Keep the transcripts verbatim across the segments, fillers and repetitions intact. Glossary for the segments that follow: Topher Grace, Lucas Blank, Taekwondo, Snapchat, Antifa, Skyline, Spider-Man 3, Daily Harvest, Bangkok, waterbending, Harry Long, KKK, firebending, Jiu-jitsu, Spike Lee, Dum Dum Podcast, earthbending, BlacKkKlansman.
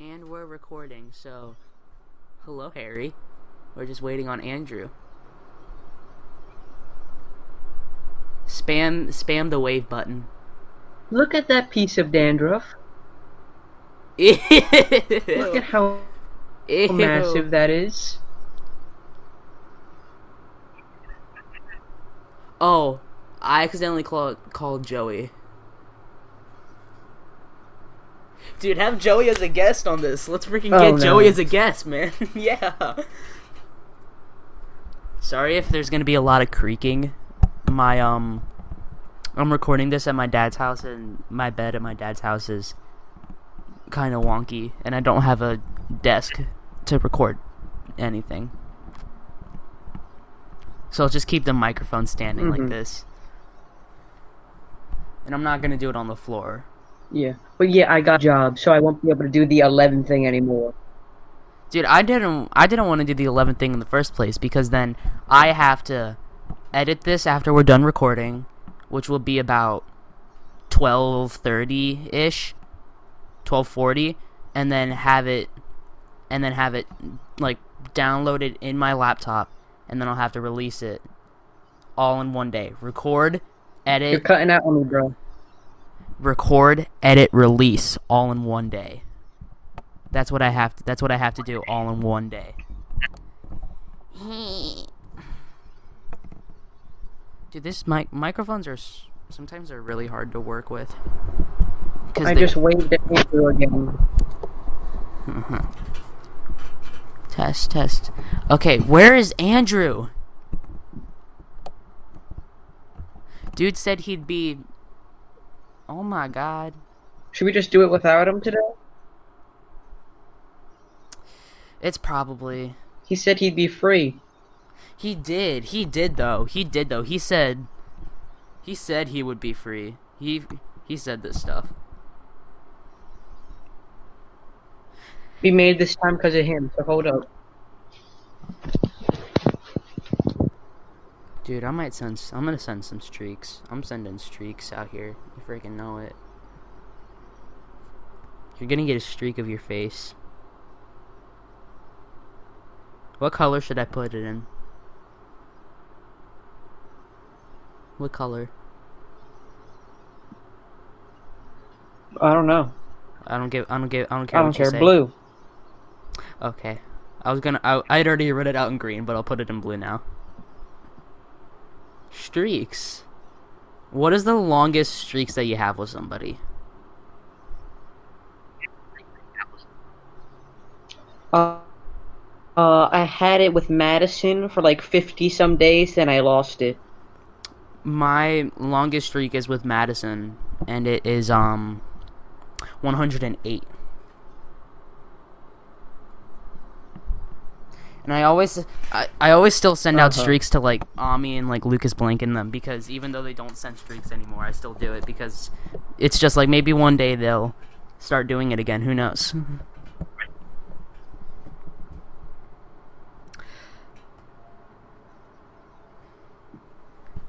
And we're recording, so hello, Harry. We're just waiting on Andrew. Spam spam the wave button. Look at that piece of dandruff. Ew. Look at how Ew. massive that is. Oh, I accidentally call, called Joey. Dude, have Joey as a guest on this. Let's freaking oh, get no. Joey as a guest, man. Yeah. Sorry if there's gonna be a lot of creaking. My um, I'm recording this at my dad's house, and my bed at my dad's house is kind of wonky, and I don't have a desk to record anything. So I'll just keep the microphone standing mm-hmm. like this, and I'm not gonna do it on the floor. Yeah, but yeah, I got a job, so I won't be able to do the eleven thing anymore. Dude, I didn't, I didn't want to do the eleven thing in the first place, because then I have to edit this after we're done recording, which will be about twelve thirty ish, twelve forty, and then have it, and then have it like downloaded in my laptop, and then I'll have to release it all in one day. Record, edit. You're cutting out on me, bro. Record, edit, release, all in one day. That's what I have. To, that's what I have to do, all in one day. Dude, this mic microphones are sometimes they're really hard to work with. I they, just waved at Andrew again. Uh-huh. Test, test. Okay, where is Andrew? Dude said he'd be. Oh my god. Should we just do it without him today? It's probably... He said he'd be free. He did. He did, though. He did, though. He said... He said he would be free. He he said this stuff. We made this time because of him, so hold up. Dude, I might send... I'm gonna send some streaks. I'm sending streaks out here. You freaking know it. You're gonna get a streak of your face. What color should I put it in? What color? I don't know. I don't give... I don't give... I don't care I don't care. Blue. Okay. I was gonna... I, I'd already read it out in green, but I'll put it in blue now. Streaks. What is the longest streaks that you have with somebody? Uh, uh, I had it with Madison for like fifty some days, then I lost it. My longest streak is with Madison, and it is um, one hundred eight. And I always, I, I always still send out uh-huh. streaks to like Ami and like Lucas Blank and them, because even though they don't send streaks anymore, I still do it because it's just like maybe one day they'll start doing it again. Who knows?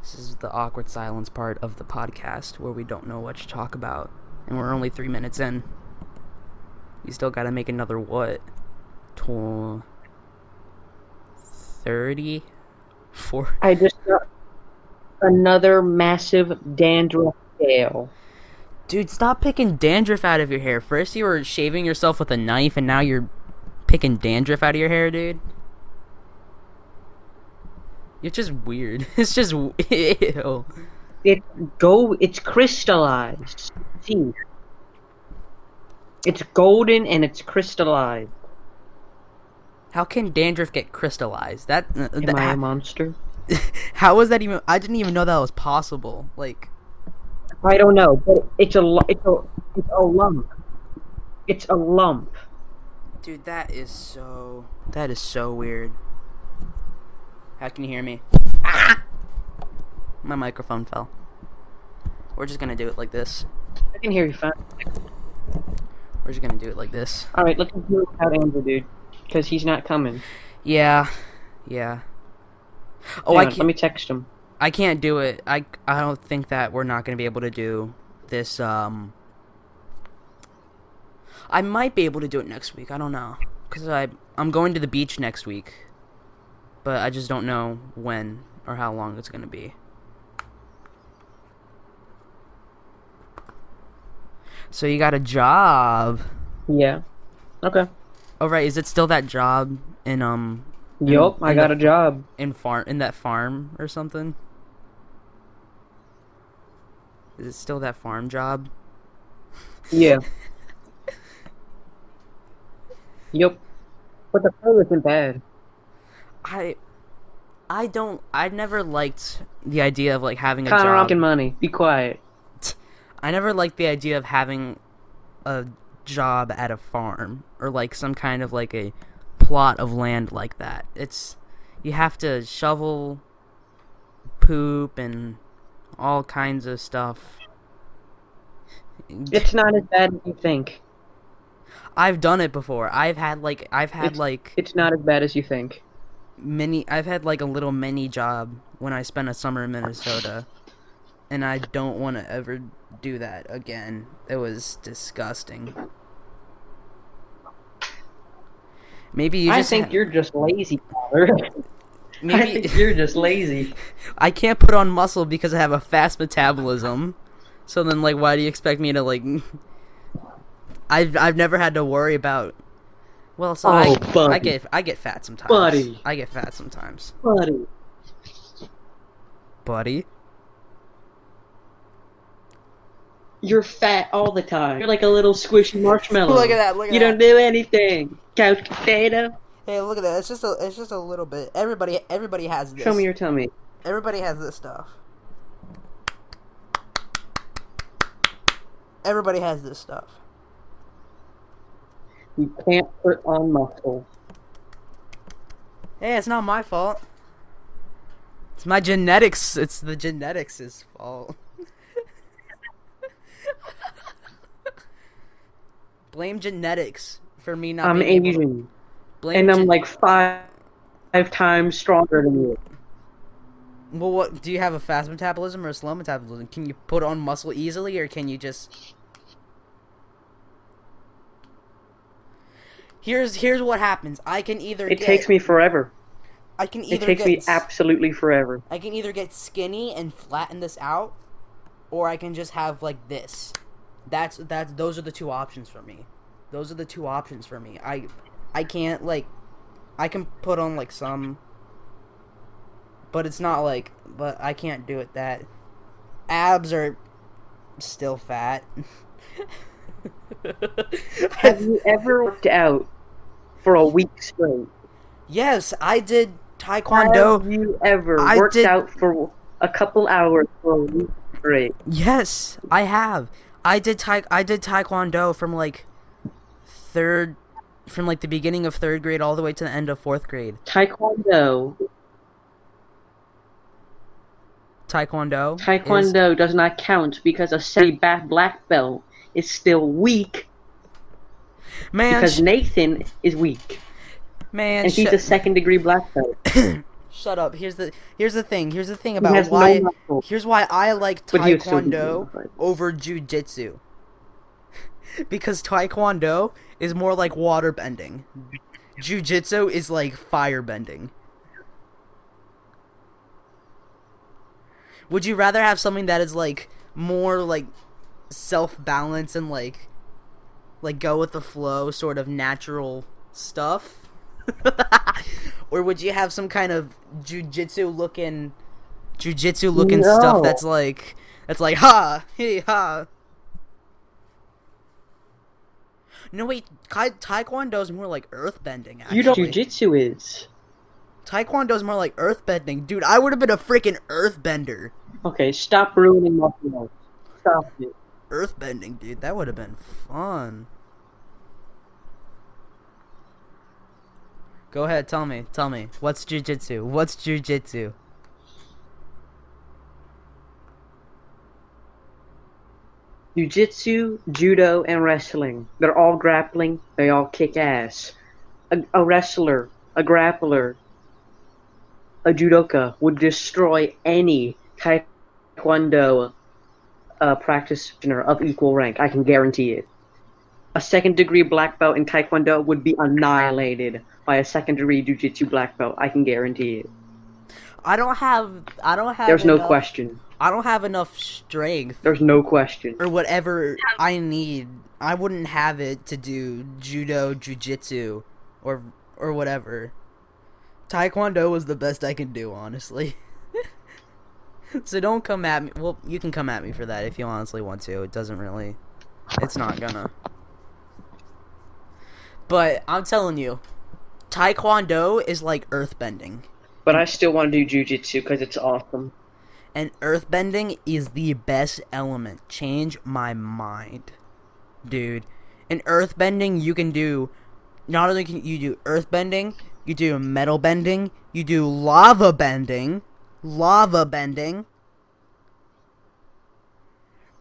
This is the awkward silence part of the podcast where we don't know what to talk about, and we're only three minutes in. You still gotta make another what? Tw- Thirty, four. I just got another massive dandruff tail. Dude, stop picking dandruff out of your hair. First you were shaving yourself with a knife, and now you're picking dandruff out of your hair, dude. It's just weird. It's just ew. It go. It's crystallized. See, it's golden and it's crystallized. How can dandruff get crystallized? That uh, Am that, I a monster? How was that even? I didn't even know that was possible. Like, I don't know, but it's a it's a it's a lump. It's a lump. Dude, that is so that is so weird. How can you hear me? Ah! My microphone fell. We're just gonna do it like this. I can hear you fine. We're just gonna do it like this. All right, let's do it without Andrew, dude. Because he's not coming. Yeah. Yeah. Oh, Hang I on, can't... Let me text him. I can't do it. I, I don't think that we're not going to be able to do this, um... I might be able to do it next week. I don't know, because I I'm going to the beach next week, but I just don't know when or how long it's gonna be. So you got a job? Yeah. Okay. All right. Is it still that job in um? Yup, I got the, a job in farm in that farm or something. Is it still that farm job? Yeah. Yup. But the pay isn't bad. I, I don't. I never liked the idea of like having Connor a job. Connor rocking money. Be quiet. I never liked the idea of having a job at a farm or like some kind of like a plot of land like that. It's you have to shovel poop and all kinds of stuff. It's not as bad as you think. I've done it before. I've had like I've had it's, like it's not as bad as you think. Mini I've had like a little mini job when I spent a summer in Minnesota, and I don't want to ever do that again. It was disgusting. Maybe you I just think ha- you're just lazy, father. Maybe I think you're just lazy. I can't put on muscle because I have a fast metabolism. So then, like, why do you expect me to, like... I've, I've never had to worry about... Well, so oh, I, I get I get fat sometimes. Buddy. I get fat sometimes. Buddy. Buddy? You're fat all the time. You're like a little squishy marshmallow. Look at that, look at you that. You don't do anything. Couch potato. Hey, look at that. It's just a it's just a little bit. Everybody everybody has this. Show me your tummy. Everybody has this stuff. Everybody has this stuff. You can't put on muscle. Hey, it's not my fault. It's my genetics. It's the genetics' fault. Blame genetics for me not I'm being Asian. Able to... Blame and I'm gen- like five, five times stronger than you. Well, what do you have, a fast metabolism or a slow metabolism? Can you put on muscle easily, or can you just... Here's here's what happens. I can either It get, takes me forever. I can either It takes get, me absolutely forever. I can either get skinny and flatten this out, or I can just have like this. That's that's those are the two options for me. Those are the two options for me. I I can't like I can put on like some, but it's not like but I can't do it that abs are still fat. Have you ever worked out for a week straight? Yes, I did taekwondo. Have you ever I worked did... out for a couple hours for a week straight? Yes, I have. I did ta- I did taekwondo from like third, from like the beginning of third grade all the way to the end of fourth grade. Taekwondo. Taekwondo. Taekwondo is... does not count because a semi black belt is still weak. Man, because sh- Nathan is weak. Man, and he's sh- a second degree black belt. Shut up. Here's the here's the thing. Here's the thing about why no here's why I like taekwondo so over jiu-jitsu. Because taekwondo is more like waterbending. Jiu-jitsu is like firebending. Would you rather have something that is like more like self-balance and like like go with the flow sort of natural stuff? Or would you have some kind of jiu-jitsu looking jiu-jitsu looking no. stuff that's like that's like ha hey ha? No wait, ta- taekwondo is more like earthbending actually. You don't jiu-jitsu is. Taekwondo is more like earthbending. Dude, I would have been a freaking earthbender. Okay, stop ruining my flow. Stop it. Earthbending, dude. That would have been fun. Go ahead, tell me, tell me. What's jiu-jitsu? What's jiu-jitsu? Jiu-jitsu, judo, and wrestling. They're all grappling. They all kick ass. A, a wrestler, a grappler, a judoka would destroy any taekwondo uh, practitioner of equal rank. I can guarantee it. a second degree black belt in Taekwondo would be annihilated by a second degree Jiu-Jitsu black belt. I can guarantee it. I don't have. I don't have. There's enough, no question. I don't have enough strength. There's no question. Or whatever I need, I wouldn't have it to do judo, jiu-jitsu, or or whatever. Taekwondo was the best I could do, honestly. So don't come at me. Well, you can come at me for that if you honestly want to. It doesn't really. It's not gonna. But I'm telling you, Taekwondo is like earthbending. But I still want to do jiu-jitsu because it's awesome. And earthbending is the best element. Change my mind, dude. In earthbending, you can do. Not only can you do earthbending, you do metal bending, you do lava bending. Lava bending.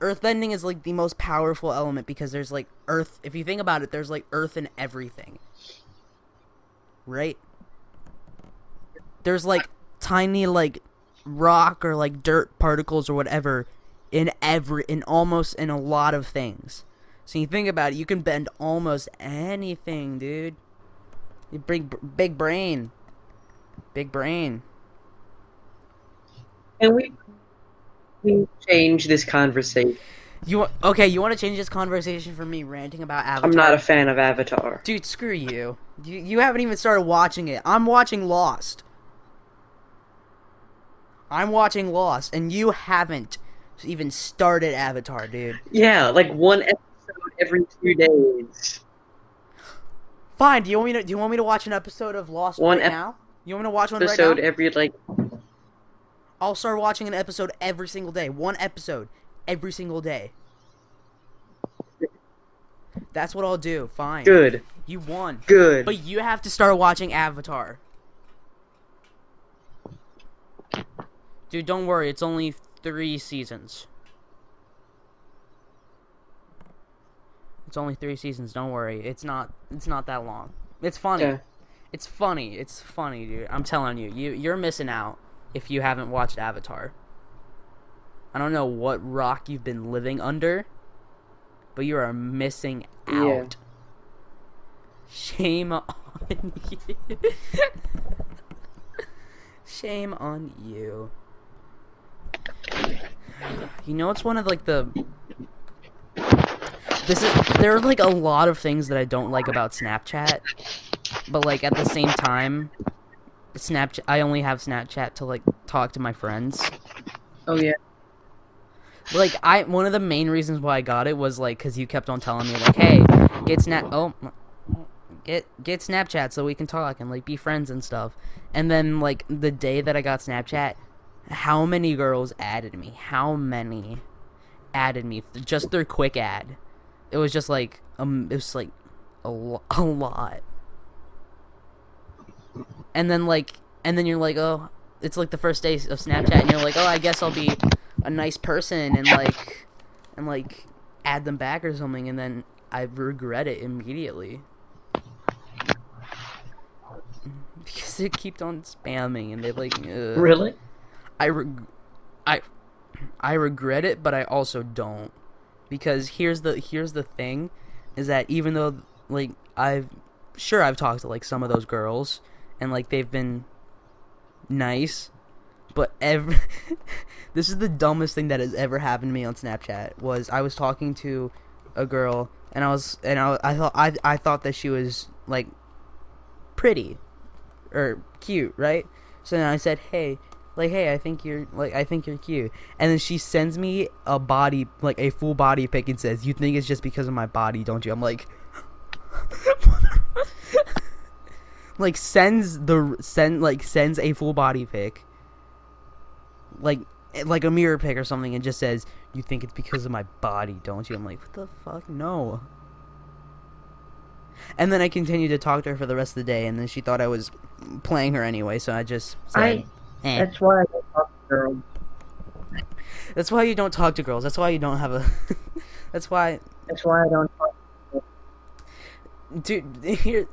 Earthbending is like the most powerful element because there's like earth. If you think about it, there's like earth in everything, right? There's like tiny like rock or like dirt particles or whatever in every in almost in a lot of things. So you think about it, you can bend almost anything, dude. You big big brain, big brain. Can we, we change this conversation? You want, okay? You want to change this conversation from me ranting about Avatar? I'm not a fan of Avatar, dude. Screw you. You you haven't even started watching it. I'm watching Lost. I'm watching Lost, and you haven't even started Avatar, dude. Yeah, like one episode every two days. Fine. Do you want me to? Do you want me to watch an episode of Lost one right ep- now? You want me to watch one right now? Episode every like. I'll start watching an episode every single day. One episode every single day. That's what I'll do. Fine. Good. You won. Good. But you have to start watching Avatar. Dude, don't worry. It's only three seasons. It's only three seasons. Don't worry. It's not. It's not that long. It's funny. Yeah. It's funny. It's funny, dude. I'm telling you. You you're missing out. If you haven't watched Avatar, I don't know what rock you've been living under, but you are missing out. Yeah. Shame on you. Shame on you. You know, it's one of like the. This is there are like a lot of things that I don't like about Snapchat, but like at the same time. Snapchat. I only have Snapchat to like talk to my friends. Oh yeah. Like I, one of the main reasons why I got it was like because you kept on telling me like, hey, get Snap. Oh, get get Snapchat so we can talk and like be friends and stuff. And then like the day that I got Snapchat, how many girls added me? How many added me? Just their quick ad. It was just like um, it was like a lo- a lot. And then, like, and then you're like, oh, it's, like, the first day of Snapchat, and you're like, oh, I guess I'll be a nice person and, like, and, like, add them back or something, and then I regret it immediately. Because it kept on spamming, and they, like, ugh. Really? I, reg- I, I regret it, but I also don't. Because here's the, here's the thing, is that even though, like, I've, sure, I've talked to, like, some of those girls, and, like, they've been nice, but every... This is the dumbest thing that has ever happened to me on Snapchat, was I was talking to a girl, and I was... And I, I thought I I thought that she was, like, pretty, or cute, right? So then I said, hey, like, hey, I think you're, like, I think you're cute. And then she sends me a body, like, a full body pic and says, you think it's just because of my body, don't you? I'm like... Like sends the send like sends a full body pic, like like a mirror pic or something, and just says, "You think it's because of my body, don't you?" I'm like, "What the fuck, no." And then I continued to talk to her for the rest of the day, and then she thought I was playing her anyway, so I just said, I, eh. That's why I don't talk to girls. That's why you don't talk to girls. That's why you don't have a. that's why. That's why I don't talk to girls. Dude, here.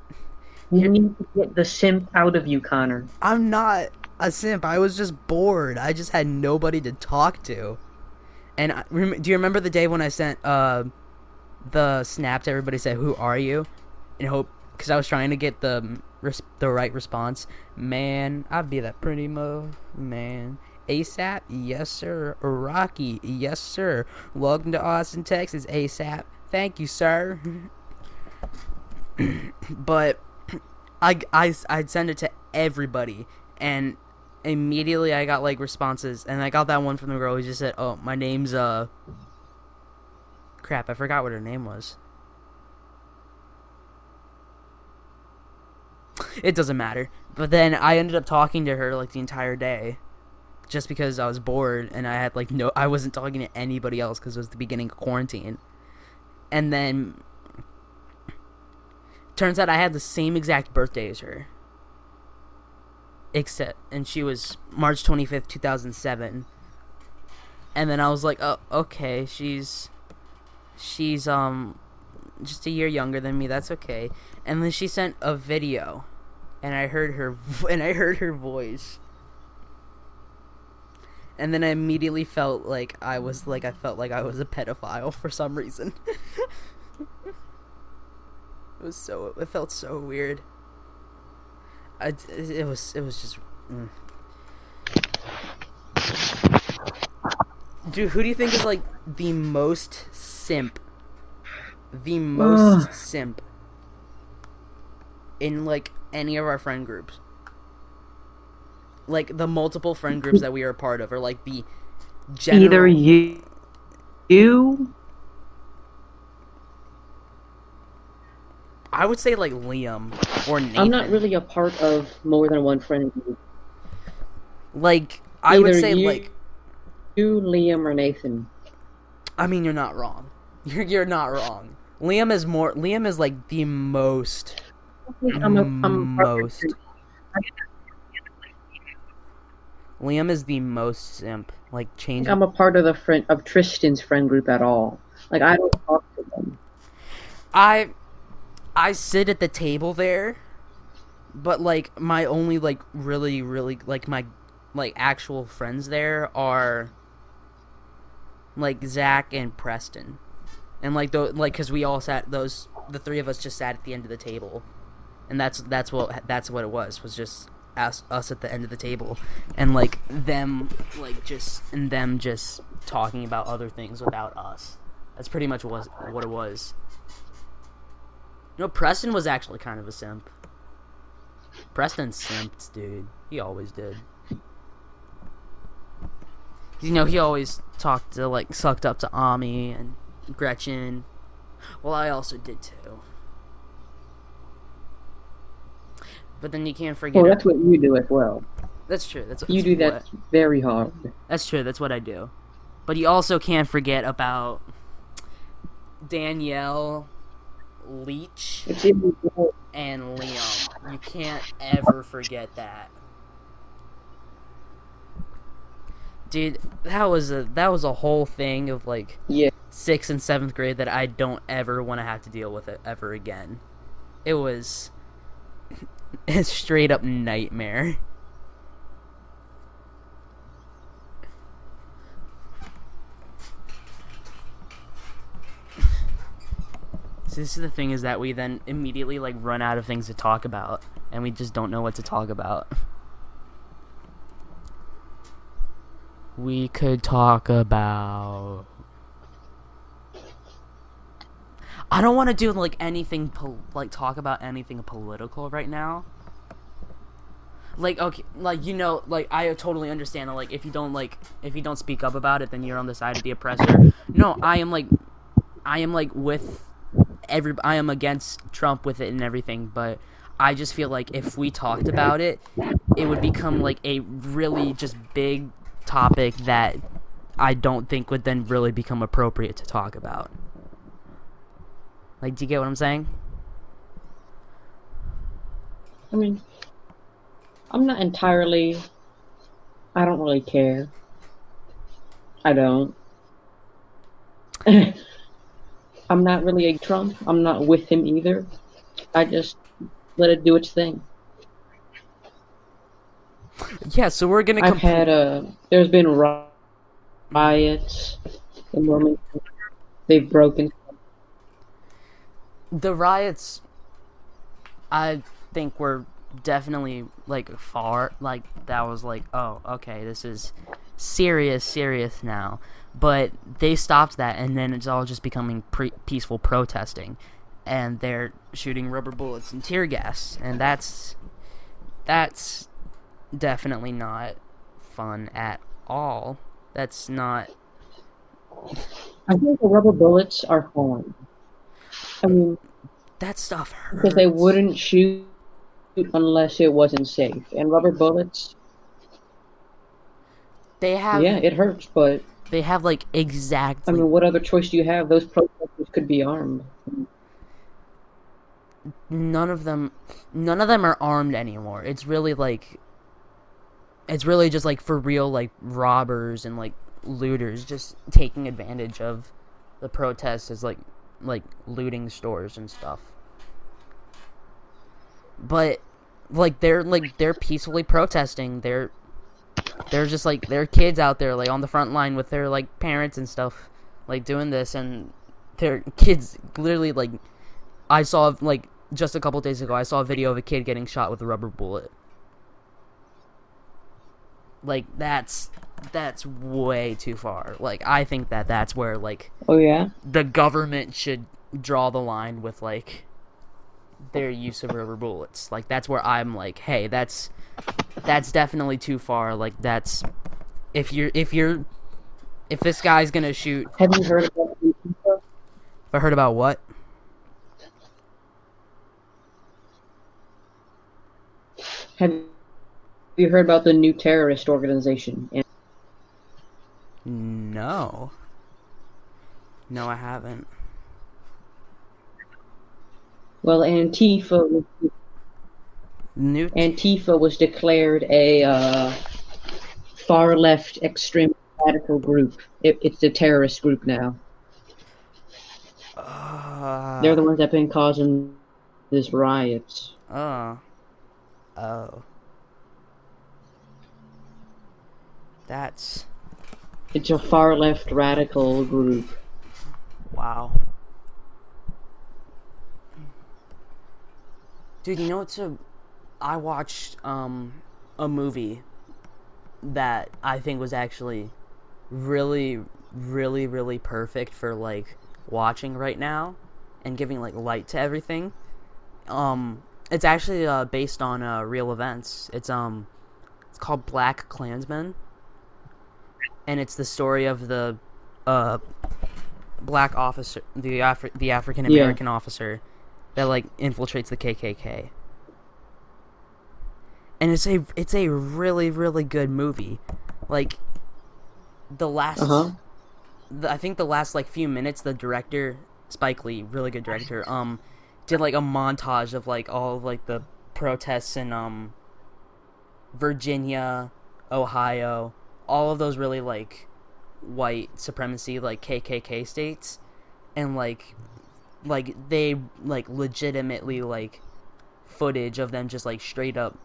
You need to get the simp out of you, Connor. I'm not a simp. I was just bored. I just had nobody to talk to. And I, do you remember the day when I sent uh, the snap to everybody said, "Who are you?" And hope, because I was trying to get the res- the right response. Man, I'd be that pretty mo man. ASAP, yes sir. Rocky, yes sir. Welcome to Austin, Texas. ASAP, thank you, sir. But I I I'd send it to everybody, and immediately I got like responses, and I got that one from the girl who just said, "Oh, my name's uh." Crap, I forgot what her name was. It doesn't matter. But then I ended up talking to her like the entire day, just because I was bored and I had like no, I wasn't talking to anybody else because it was the beginning of quarantine. And then turns out I had the same exact birthday as her, except and she was March twenty fifth, two thousand seven. And then I was like, oh, okay, she's. She's um just a year younger than me. That's okay. And then she sent a video, and I heard her vo- and I heard her voice. And then I immediately felt like I was like I felt like I was a pedophile for some reason. It was so it felt so weird. I, it, it was it was just. Mm. Dude, who do you think is like the most simp? The most Ugh. simp in like any of our friend groups. Like the multiple friend groups that we are a part of, or like the general. Either you, you. I would say like Liam or Nathan. I'm not really a part of more than one friend group. Like I Either would say you... like. You, Liam, or Nathan? I mean, you're not wrong. You're you're not wrong. Liam is more. Liam is like the most. I'm a, I'm most. Liam is the most simp. Like change. I'm a part of the friend of Tristan's friend group at all. Like I don't talk to them. I, I sit at the table there, but like my only like really really like my like actual friends there are. Like Zach and Preston, and like though like because we all sat those the three of us just sat at the end of the table, and that's that's what that's what it was was just us, us at the end of the table, and like them like just and them just talking about other things without us. That's pretty much what what it was. You know, Preston was actually kind of a simp. Preston simped, dude. He always did. You know, he always talked to, like, sucked up to Ami and Gretchen. Well, I also did, too. But then you can't forget... Well, that's what you do as well. That's true. That's what, You that's do that what, very hard. That's true. That's what I do. But you also can't forget about Danielle, Leach, and Liam. You can't ever forget that. Dude, that was a that was a whole thing of like yeah. sixth and seventh grade that I don't ever want to have to deal with it ever again. It was a straight up nightmare. So this is the thing is that we then immediately like run out of things to talk about, and we just don't know what to talk about. We could talk about... I don't want to do, like, anything... Po- like, talk about anything political right now. Like, okay... Like, you know... Like, I totally understand that, like, if you don't, like... If you don't speak up about it, then you're on the side of the oppressor. No, I am, like... I am, like, with... every. I am against Trump with it and everything, but... I just feel like if we talked about it, it would become, like, a really just big... topic that I don't think would then really become appropriate to talk about. Like, do you get what I'm saying? I mean, I'm not entirely... I don't really care. I don't. I'm not really a Trump. I'm not with him either. I just let it do its thing. Yeah, so we're gonna. Comp- I've had a. There's been riots. The moment they've broken. the riots, I think, were definitely, like, far, like, that was like, oh, okay, this is serious, serious now. But they stopped that, and then it's all just becoming pre- peaceful protesting, and they're shooting rubber bullets and tear gas, and that's that's definitely not fun at all. That's not. I think the rubber bullets are fun. I mean, that stuff hurts because they wouldn't shoot unless it wasn't safe, and rubber bullets. They have. Yeah, it hurts, but. They have, like, exactly... I mean, what other choice do you have? Those protesters could be armed. None of them... None of them are armed anymore. It's really, like... It's really just, like, for real, like, robbers and, like, looters just taking advantage of the protests as, like, like looting stores and stuff. But, like, they're, like, they're peacefully protesting. They're... There's just, like, there are kids out there, like, on the front line with their, like, parents and stuff, like, doing this, and their kids literally, like, I saw, like, just a couple days ago, I saw a video of a kid getting shot with a rubber bullet. Like, that's, that's way too far. Like, I think that that's where, like, oh, yeah? The government should draw the line with, like, their use of rubber bullets. Like, that's where I'm like, hey, that's... That's definitely too far. Like, that's if you're if you're if this guy's gonna shoot. Have you heard about Antifa? I heard about what? Have you heard about the new terrorist organization? No. No, I haven't. Well, Antifa. New t- Antifa was declared a uh, far-left extremist radical group. It, it's a terrorist group now. Uh, They're the ones that have been causing this riots. Uh, oh. That's... It's a far-left radical group. Wow. Dude, you know what's a... I watched um, a movie that I think was actually really, really, really perfect for, like, watching right now and giving, like, light to everything. Um, it's actually uh, based on uh, real events. It's um, it's called BlacKkKlansman, and it's the story of the uh, black officer, the Afri- the African American yeah. officer that, like, infiltrates the K K K. And it's a it's a really, really good movie. Like, the last... Uh-huh. The, I think the last, like, few minutes, the director, Spike Lee, really good director, um, did, like, a montage of, like, all of, like, the protests in, um, Virginia, Ohio, all of those really, like, white supremacy, like, K K K states. And, like, like, they, like, legitimately, like, footage of them just, like, straight up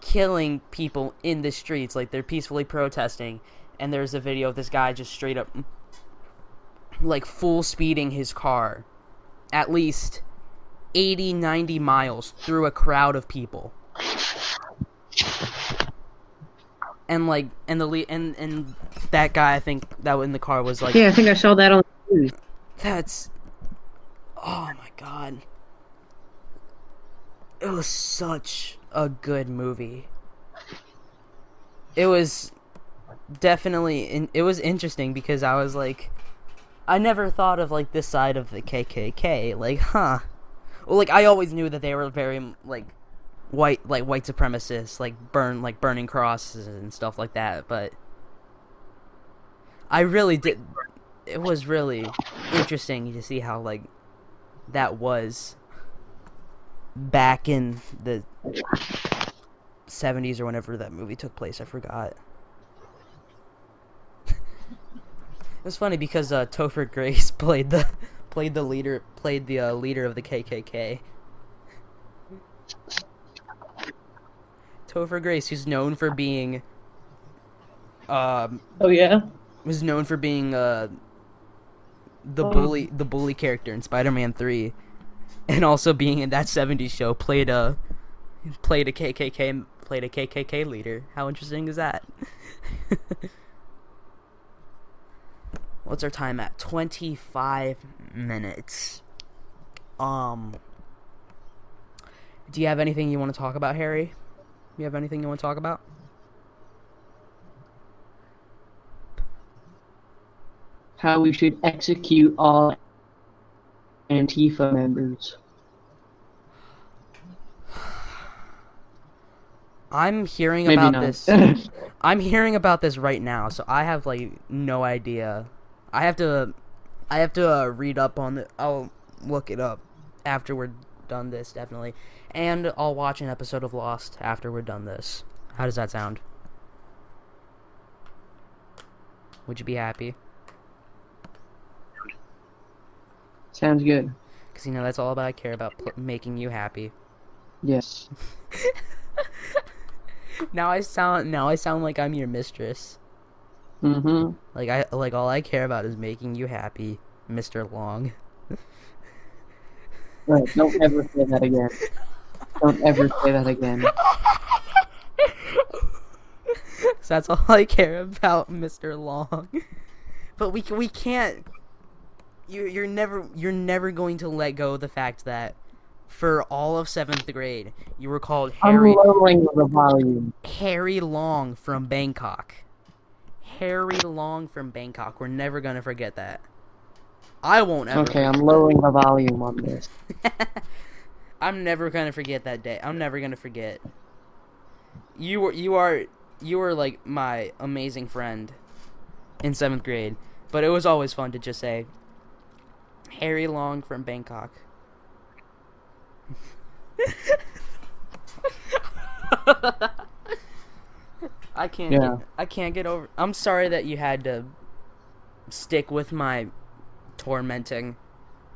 killing people in the streets. Like, they're peacefully protesting, and there's a video of this guy just straight up, like, full speeding his car at least eighty, ninety miles through a crowd of people, and like and the le- and and that guy, I think, that in the car was like, yeah, I think I saw that on the news. That's, oh my god, it was such a good movie. It was definitely in, it was interesting because I was like, I never thought of, like, this side of the K K K, like, huh. Well, like, I always knew that they were very, like, white, like, white supremacists, like, burn, like, burning crosses and stuff like that, but I really did, it was really interesting to see how, like, that was back in the seventies or whenever that movie took place. I forgot. It was funny because uh, Topher Grace played the played the leader played the uh, leader of the K K K. Topher Grace, who's known for being, um, oh yeah, was known for being uh, the bully the bully character in Spider-Man three, and also being in that seventies show, played a played a K K K played a K K K leader. How interesting is that? What's our time at? twenty-five minutes. Um, do you have anything you want to talk about, Harry? You have anything you want to talk about? How we should execute all Antifa members. I'm hearing Maybe about not. this. I'm hearing about this right now, so I have like no idea. I have to, I have to uh, read up on it. I'll look it up after we're done this, definitely, and I'll watch an episode of Lost after we're done this. How does that sound? Would you be happy? Sounds good. Because you know that's all about I care about pl- making you happy. Yes. Now I sound now I sound like I'm your mistress. Mm-hmm. Like I like all I care about is making you happy, Mister Long. Right. Don't ever say that again. Don't ever say that again. So that's all I care about, Mister Long. But we we can't. You you're never you're never going to let go of the fact that. For all of seventh grade, you were called Harry. I'm lowering the volume. Harry Long from Bangkok. Harry Long from Bangkok. We're never gonna forget that. I won't ever. Okay, I'm lowering the volume on this. I'm never gonna forget that day. I'm never gonna forget. You were, you are, you were like my amazing friend in seventh grade. But it was always fun to just say, Harry Long from Bangkok. I can't yeah. get, I can't get over I'm sorry that you had to stick with my tormenting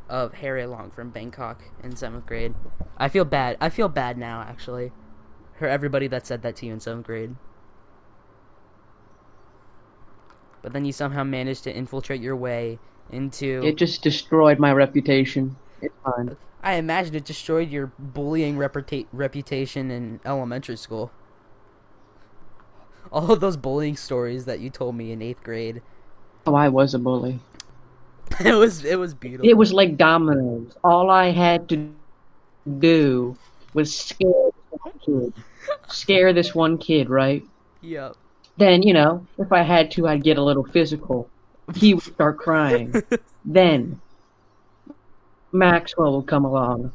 of Harry Long from Bangkok in seventh grade. I feel bad I feel bad now actually for everybody that said that to you in seventh grade, but then you somehow managed to infiltrate your way into it. Just destroyed my reputation. It's fine. I imagine it destroyed your bullying reputa- reputation in elementary school. All of those bullying stories that you told me in eighth grade. Oh, I was a bully. It was it was beautiful. It was like dominoes. All I had to do was scare this one kid. Scare this one kid, right? Yep. Then, you know, if I had to, I'd get a little physical. He would start crying. Then Maxwell would come along.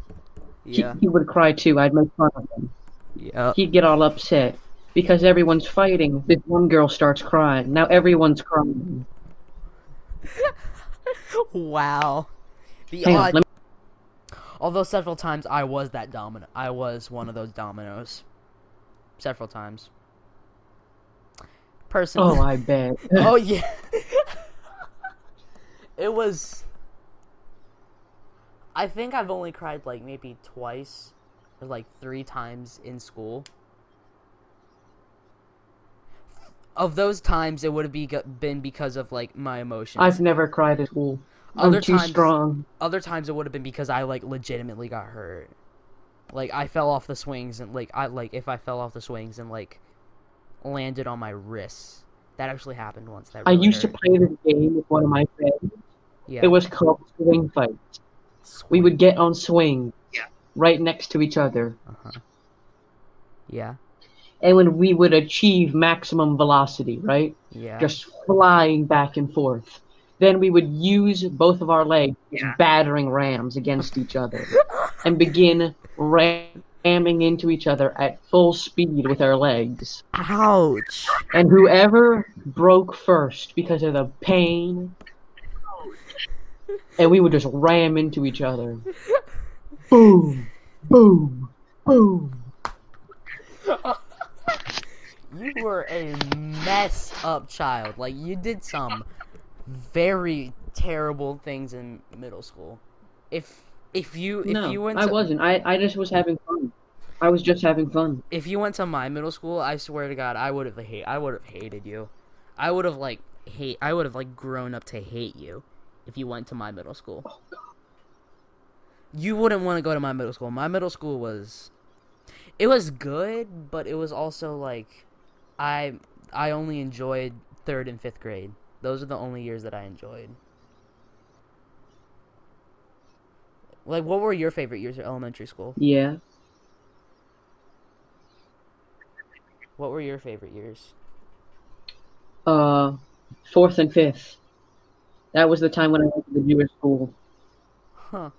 Yeah. He, he would cry too. I'd make fun of him. Yeah. He'd get all upset because everyone's fighting. This one girl starts crying. Now everyone's crying. Wow. The Hang odd. On, me... Although several times I was that domino. I was one of those dominoes. Several times. Personally. Oh, I bet. Oh yeah. It was. I think I've only cried, like, maybe twice or, like, three times in school. Of those times, it would have be, been because of, like, my emotions. I've never cried at school. I'm too strong. Other times, it would have been because I, like, legitimately got hurt. Like, I fell off the swings and, like, I like if I fell off the swings and, like, landed on my wrists. That actually happened once. That really I used hurt. to play this game with one of my friends. Yeah. It was called Swing Fights. Swing. We would get on swing, yeah. right next to each other. Uh-huh. Yeah. And when we would achieve maximum velocity, right? Yeah. Just flying back and forth. Then we would use both of our legs yeah. battering rams against each other and begin ramming into each other at full speed with our legs. Ouch. And whoever broke first because of the pain... And we would just ram into each other. Boom, boom, boom. You were a mess up child. Like, you did some very terrible things in middle school. If if you if no, you went, to, I wasn't. I, I just was having fun. I was just having fun. If you went to my middle school, I swear to God, I would have hate. I would have hated you. I would have like hate. I would have like grown up to hate you. if you went to my middle school. Oh, God. You wouldn't want to go to my middle school. My middle school was... It was good, but it was also, like... I I only enjoyed third and fifth grade. Those are the only years that I enjoyed. Like, what were your favorite years of elementary school? Yeah. What were your favorite years? Uh, fourth and fifth. That was the time when I went to the Jewish school. Huh.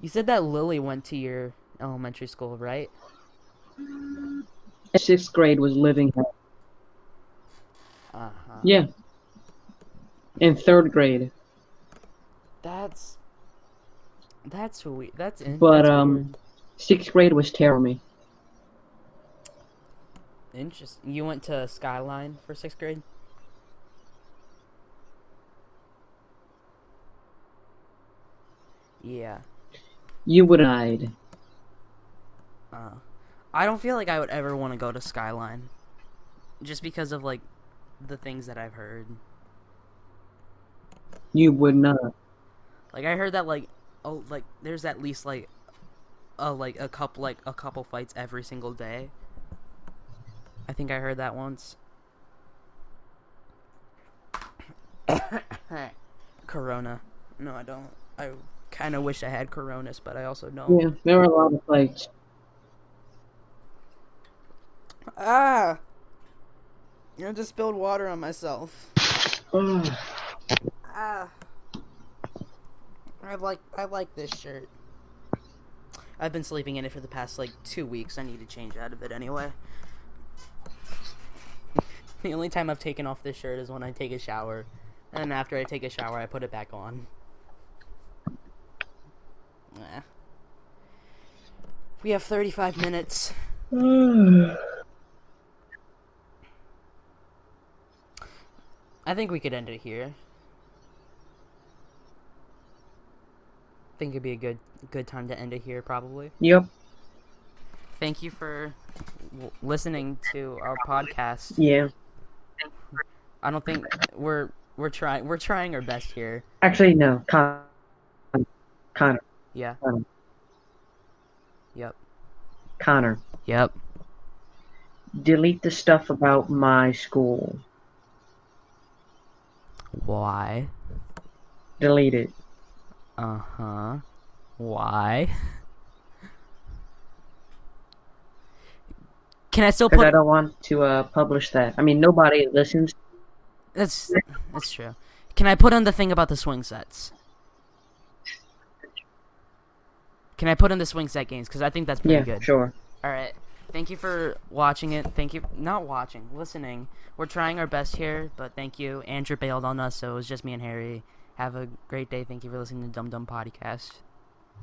You said that Lily went to your elementary school, right? Sixth grade was living hell. Uh-huh. Yeah. In third grade. That's that's weird. That's in- but that's um, weird. Sixth grade was terrible. Interesting. You went to Skyline for sixth grade? Yeah. You would have died. Uh, I don't feel like I would ever want to go to Skyline, just because of like the things that I've heard. You would not. Like I heard that like oh like there's at least like a like a couple like a couple fights every single day. I think I heard that once. Corona. No, I don't. I kind of wish I had Coronas, but I also don't. Yeah, there were a lot of fights. Ah! I just spilled water on myself. Ugh. Ah! I like I like this shirt. I've been sleeping in it for the past, like, two weeks. I need to change out of it anyway. The only time I've taken off this shirt is when I take a shower. And after I take a shower, I put it back on. Nah. We have thirty-five minutes. I think we could end it here. I think it'd be a good good time to end it here, probably. Yep. Thank you for w- listening to our podcast. Yeah. I don't think we're we're trying we're trying our best here. Actually, no, Connor. Connor. Yeah. Connor. Yep. Connor. Yep. Delete the stuff about my school. Why? Delete it. Uh-huh. Why? Can I still put... Because I don't want to uh, publish that. I mean, nobody listens. That's that's true. Can I put in the thing about the swing sets? Can I put in the swing set games? Because I think that's pretty yeah, good. Yeah, sure. All right. Thank you for watching it. Thank you... Not watching. Listening. We're trying our best here, but thank you. Andrew bailed on us, so it was just me and Harry. Have a great day. Thank you for listening to Dum Dum Podcast.